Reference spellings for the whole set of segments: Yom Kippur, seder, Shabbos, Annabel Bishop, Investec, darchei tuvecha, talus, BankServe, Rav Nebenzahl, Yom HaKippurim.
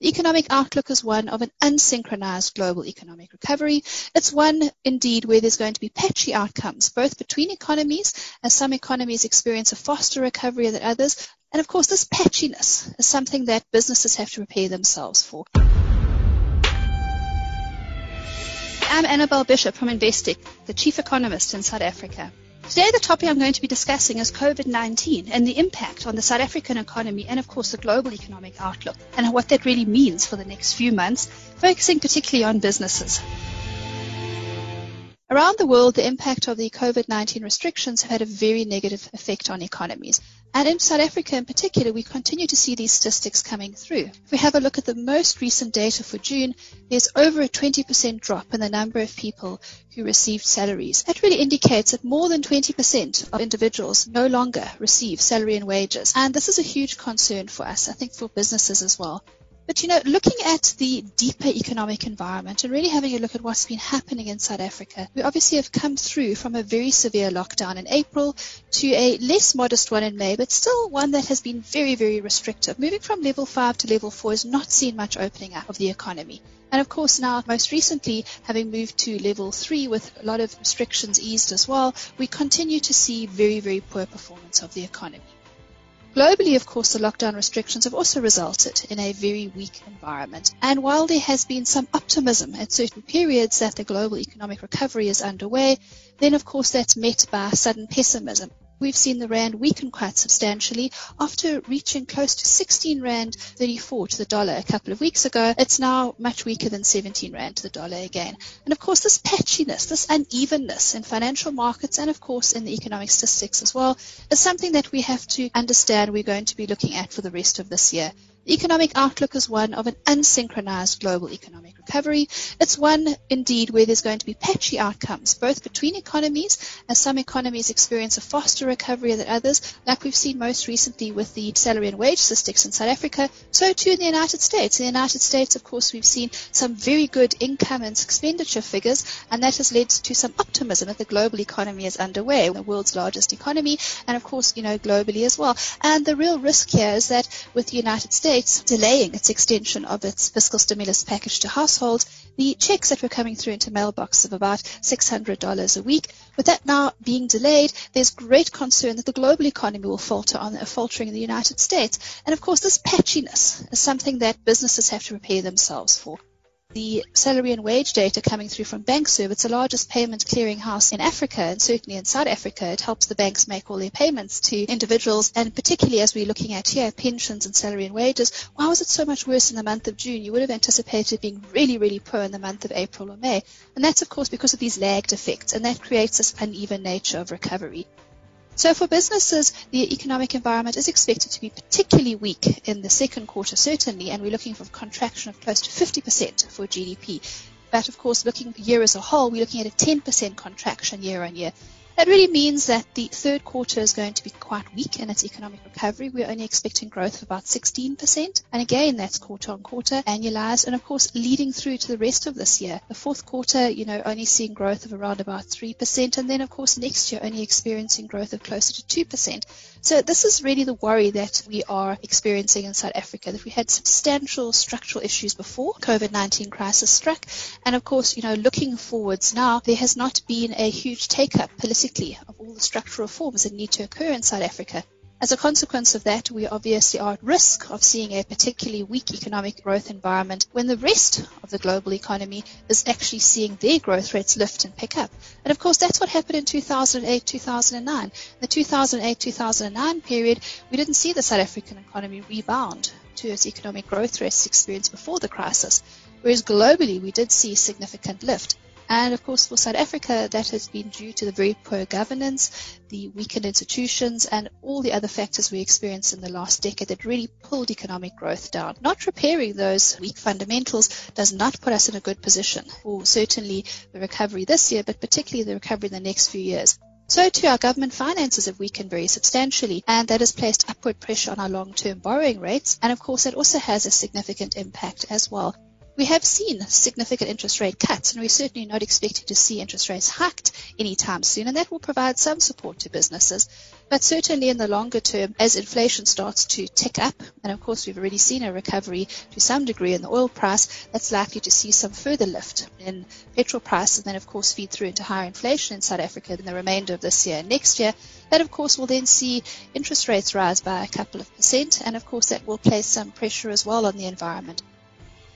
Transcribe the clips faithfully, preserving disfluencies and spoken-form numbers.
The economic outlook is one of an unsynchronized global economic recovery. It's one, indeed, where there's going to be patchy outcomes, both between economies, as some economies experience a faster recovery than others. And, of course, this patchiness is something that businesses have to prepare themselves for. I'm Annabel Bishop from Investec, the Chief Economist in South Africa. Today the topic I'm going to be discussing is COVID nineteen and the impact on the South African economy and of course the global economic outlook and what that really means for the next few months, focusing particularly on businesses. Around the world, the impact of the COVID nineteen restrictions have had a very negative effect on economies. And in South Africa in particular, we continue to see these statistics coming through. If we have a look at the most recent data for June, there's over a twenty percent drop in the number of people who received salaries. That really indicates that more than twenty percent of individuals no longer receive salary and wages. And this is a huge concern for us, I think for businesses as well. But, you know, looking at the deeper economic environment and really having a look at what's been happening in South Africa, we obviously have come through from a very severe lockdown in April to a less modest one in May, but still one that has been very, very restrictive. Moving from level five to level four has not seen much opening up of the economy. And, of course, now, most recently, having moved to level three with a lot of restrictions eased as well, we continue to see very, very poor performance of the economy. Globally, of course, the lockdown restrictions have also resulted in a very weak environment. And while there has been some optimism at certain periods that the global economic recovery is underway, then, of course, that's met by sudden pessimism. We've seen the rand weaken quite substantially. After reaching close to sixteen rand thirty-four to the dollar a couple of weeks ago, it's now much weaker than seventeen rand to the dollar again. And, of course, this patchiness, this unevenness in financial markets and, of course, in the economic statistics as well, is something that we have to understand we're going to be looking at for the rest of this year. The economic outlook is one of an unsynchronized global economic recovery. It's one, indeed, where there's going to be patchy outcomes, both between economies, as some economies experience a faster recovery than others, like we've seen most recently with the salary and wage statistics in South Africa, so too in the United States. In the United States, of course, we've seen some very good income and expenditure figures, and that has led to some optimism that the global economy is underway, the world's largest economy, and of course, you know, globally as well. And the real risk here is that with the United States, delaying its extension of its fiscal stimulus package to households, the checks that were coming through into mailboxes of about six hundred dollars a week, with that now being delayed, there's great concern that the global economy will falter on a faltering in the United States. And of course, this patchiness is something that businesses have to prepare themselves for. The salary and wage data coming through from BankServe, it's the largest payment clearinghouse in Africa, and certainly in South Africa, it helps the banks make all their payments to individuals, and particularly as we're looking at here, pensions and salary and wages. Why was it so much worse in the month of June? You would have anticipated being really, really poor in the month of April or May. And that's, of course, because of these lagged effects, and that creates this uneven nature of recovery. So for businesses, the economic environment is expected to be particularly weak in the second quarter, certainly, and we're looking for a contraction of close to fifty percent for G D P. But, of course, looking year as a whole, we're looking at a ten percent contraction year on year. That really means that the third quarter is going to be quite weak in its economic recovery. We're only expecting growth of about sixteen percent. And again, that's quarter on quarter, annualized, and of course, leading through to the rest of this year. The fourth quarter, you know, only seeing growth of around about three percent. And then, of course, next year, only experiencing growth of closer to two percent. So this is really the worry that we are experiencing in South Africa, that we had substantial structural issues before COVID nineteen crisis struck. And of course, you know, looking forwards now, there has not been a huge take-up politically of all the structural reforms that need to occur in South Africa. As a consequence of that, we obviously are at risk of seeing a particularly weak economic growth environment when the rest of the global economy is actually seeing their growth rates lift and pick up. And of course, that's what happened in two thousand eight two thousand nine. In the two thousand eight two thousand nine period, we didn't see the South African economy rebound to its economic growth rates experienced before the crisis, whereas globally we did see significant lift. And, of course, for South Africa, that has been due to the very poor governance, the weakened institutions, and all the other factors we experienced in the last decade that really pulled economic growth down. Not repairing those weak fundamentals does not put us in a good position for certainly the recovery this year, but particularly the recovery in the next few years. So, too, our government finances have weakened very substantially, and that has placed upward pressure on our long-term borrowing rates. And, of course, that also has a significant impact as well. We have seen significant interest rate cuts, and we're certainly not expecting to see interest rates hiked anytime soon, and that will provide some support to businesses. But certainly in the longer term, as inflation starts to tick up, and of course we've already seen a recovery to some degree in the oil price, that's likely to see some further lift in petrol prices, and then of course feed through into higher inflation in South Africa in the remainder of this year and next year. That of course will then see interest rates rise by a couple of percent, and of course that will place some pressure as well on the environment.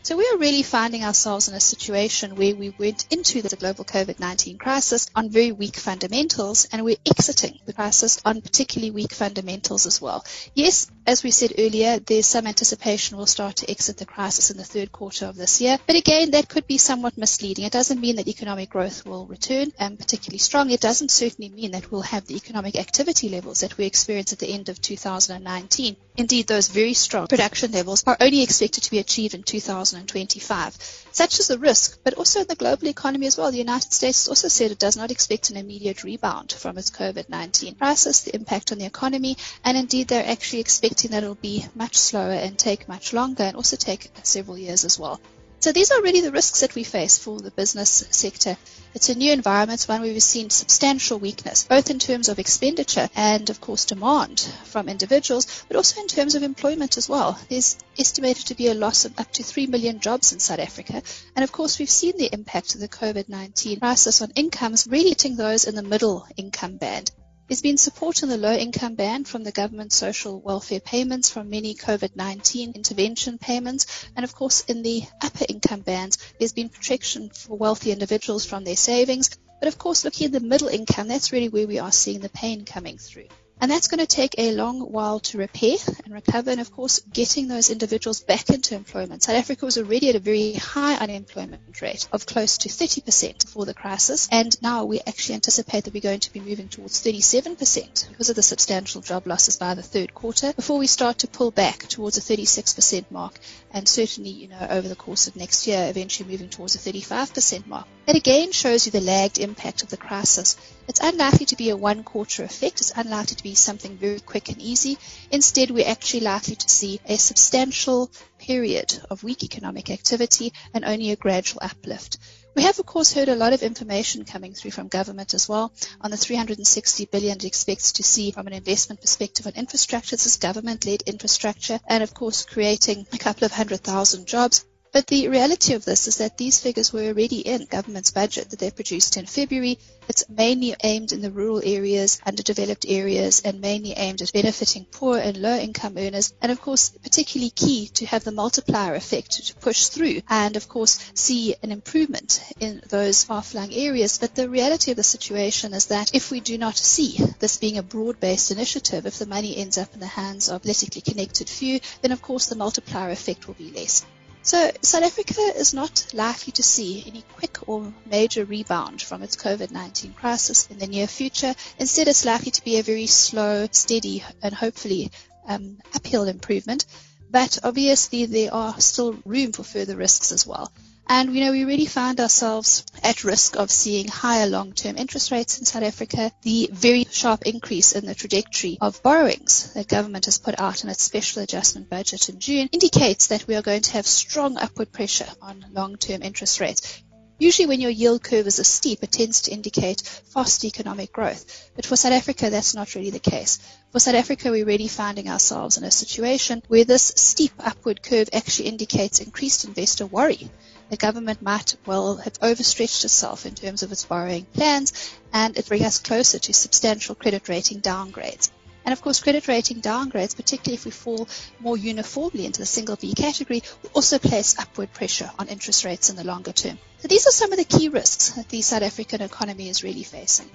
So we are really finding ourselves in a situation where we went into the global COVID nineteen crisis on very weak fundamentals, and we're exiting the crisis on particularly weak fundamentals as well. Yes, as we said earlier, there's some anticipation we'll start to exit the crisis in the third quarter of this year. But again, that could be somewhat misleading. It doesn't mean that economic growth will return, and particularly strong. It doesn't certainly mean that we'll have the economic activity levels that we experienced at the end of two thousand nineteen. Indeed, those very strong production levels are only expected to be achieved in two thousand twenty-five. Such is the risk, but also in the global economy as well. The United States has also said it does not expect an immediate rebound from its COVID nineteen crisis, the impact on the economy, and indeed they're actually expecting that it will be much slower and take much longer and also take several years as well. So these are really the risks that we face for the business sector. It's a new environment, one where we've seen substantial weakness, both in terms of expenditure and, of course, demand from individuals, but also in terms of employment as well. There's estimated to be a loss of up to three million jobs in South Africa. And, of course, we've seen the impact of the COVID nineteen crisis on incomes, really hitting those in the middle income band. There's been support in the low-income band from the government social welfare payments, from many COVID nineteen intervention payments, and of course in the upper-income bands, there's been protection for wealthy individuals from their savings. But of course, looking at the middle income, that's really where we are seeing the pain coming through. And that's going to take a long while to repair and recover, and of course getting those individuals back into employment. South Africa was already at a very high unemployment rate of close to thirty percent before the crisis, and now we actually anticipate that we're going to be moving towards thirty-seven percent because of the substantial job losses by the third quarter, before we start to pull back towards a thirty-six percent mark, and certainly, you know, over the course of next year, eventually moving towards a thirty-five percent mark. That again shows you the lagged impact of the crisis. It's unlikely to be a one-quarter effect. It's unlikely to be something very quick and easy. Instead, we're actually likely to see a substantial period of weak economic activity and only a gradual uplift. We have, of course, heard a lot of information coming through from government as well on the three hundred sixty billion dollars it expects to see from an investment perspective on infrastructure. This is government-led infrastructure and, of course, creating a couple of hundred thousand jobs. But the reality of this is that these figures were already in government's budget that they produced in February. It's mainly aimed in the rural areas, underdeveloped areas, and mainly aimed at benefiting poor and low-income earners, and of course particularly key to have the multiplier effect to push through and of course see an improvement in those far-flung areas. But the reality of the situation is that if we do not see this being a broad-based initiative, if the money ends up in the hands of politically connected few, then of course the multiplier effect will be less. So South Africa is not likely to see any quick or major rebound from its COVID nineteen crisis in the near future. Instead, it's likely to be a very slow, steady, and hopefully um, uphill improvement. But obviously, there are still room for further risks as well. And, you know, we really find ourselves at risk of seeing higher long-term interest rates in South Africa, the very sharp increase in the trajectory of borrowings that government has put out in its special adjustment budget in June indicates that we are going to have strong upward pressure on long-term interest rates. Usually when your yield curve is steep, it tends to indicate fast economic growth. But for South Africa, that's not really the case. For South Africa, we're really finding ourselves in a situation where this steep upward curve actually indicates increased investor worry. The government might well have overstretched itself in terms of its borrowing plans, and it brings us closer to substantial credit rating downgrades. And of course, credit rating downgrades, particularly if we fall more uniformly into the single B category, will also place upward pressure on interest rates in the longer term. So these are some of the key risks that the South African economy is really facing.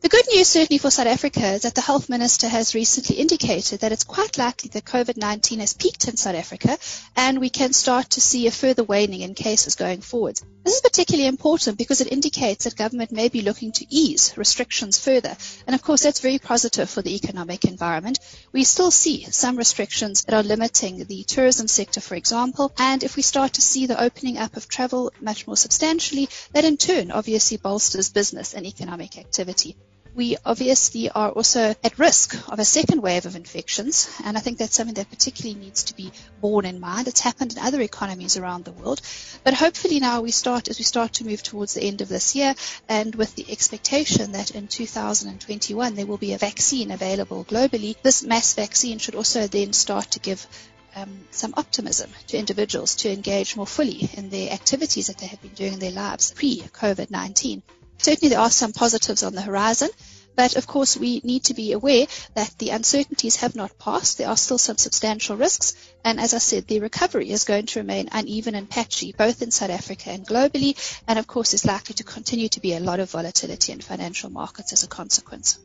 The good news certainly for South Africa is that the Health Minister has recently indicated that it's quite likely that COVID nineteen has peaked in South Africa, and we can start to see a further waning in cases going forward. This is particularly important because it indicates that government may be looking to ease restrictions further, and of course that's very positive for the economic environment. We still see some restrictions that are limiting the tourism sector, for example, and if we start to see the opening up of travel much more substantially, that in turn obviously bolsters business and economic activity. we obviously are also at risk of a second wave of infections, and I think that's something that particularly needs to be borne in mind. It's happened in other economies around the world, but hopefully now we start, as we start to move towards the end of this year, and with the expectation that in two thousand twenty-one there will be a vaccine available globally, this mass vaccine should also then start to give Um, some optimism to individuals to engage more fully in their activities that they have been doing in their lives pre COVID nineteen. Certainly there are some positives on the horizon, but of course we need to be aware that the uncertainties have not passed. There are still some substantial risks, and as I said, the recovery is going to remain uneven and patchy, both in South Africa and globally, and of course there's likely to continue to be a lot of volatility in financial markets as a consequence.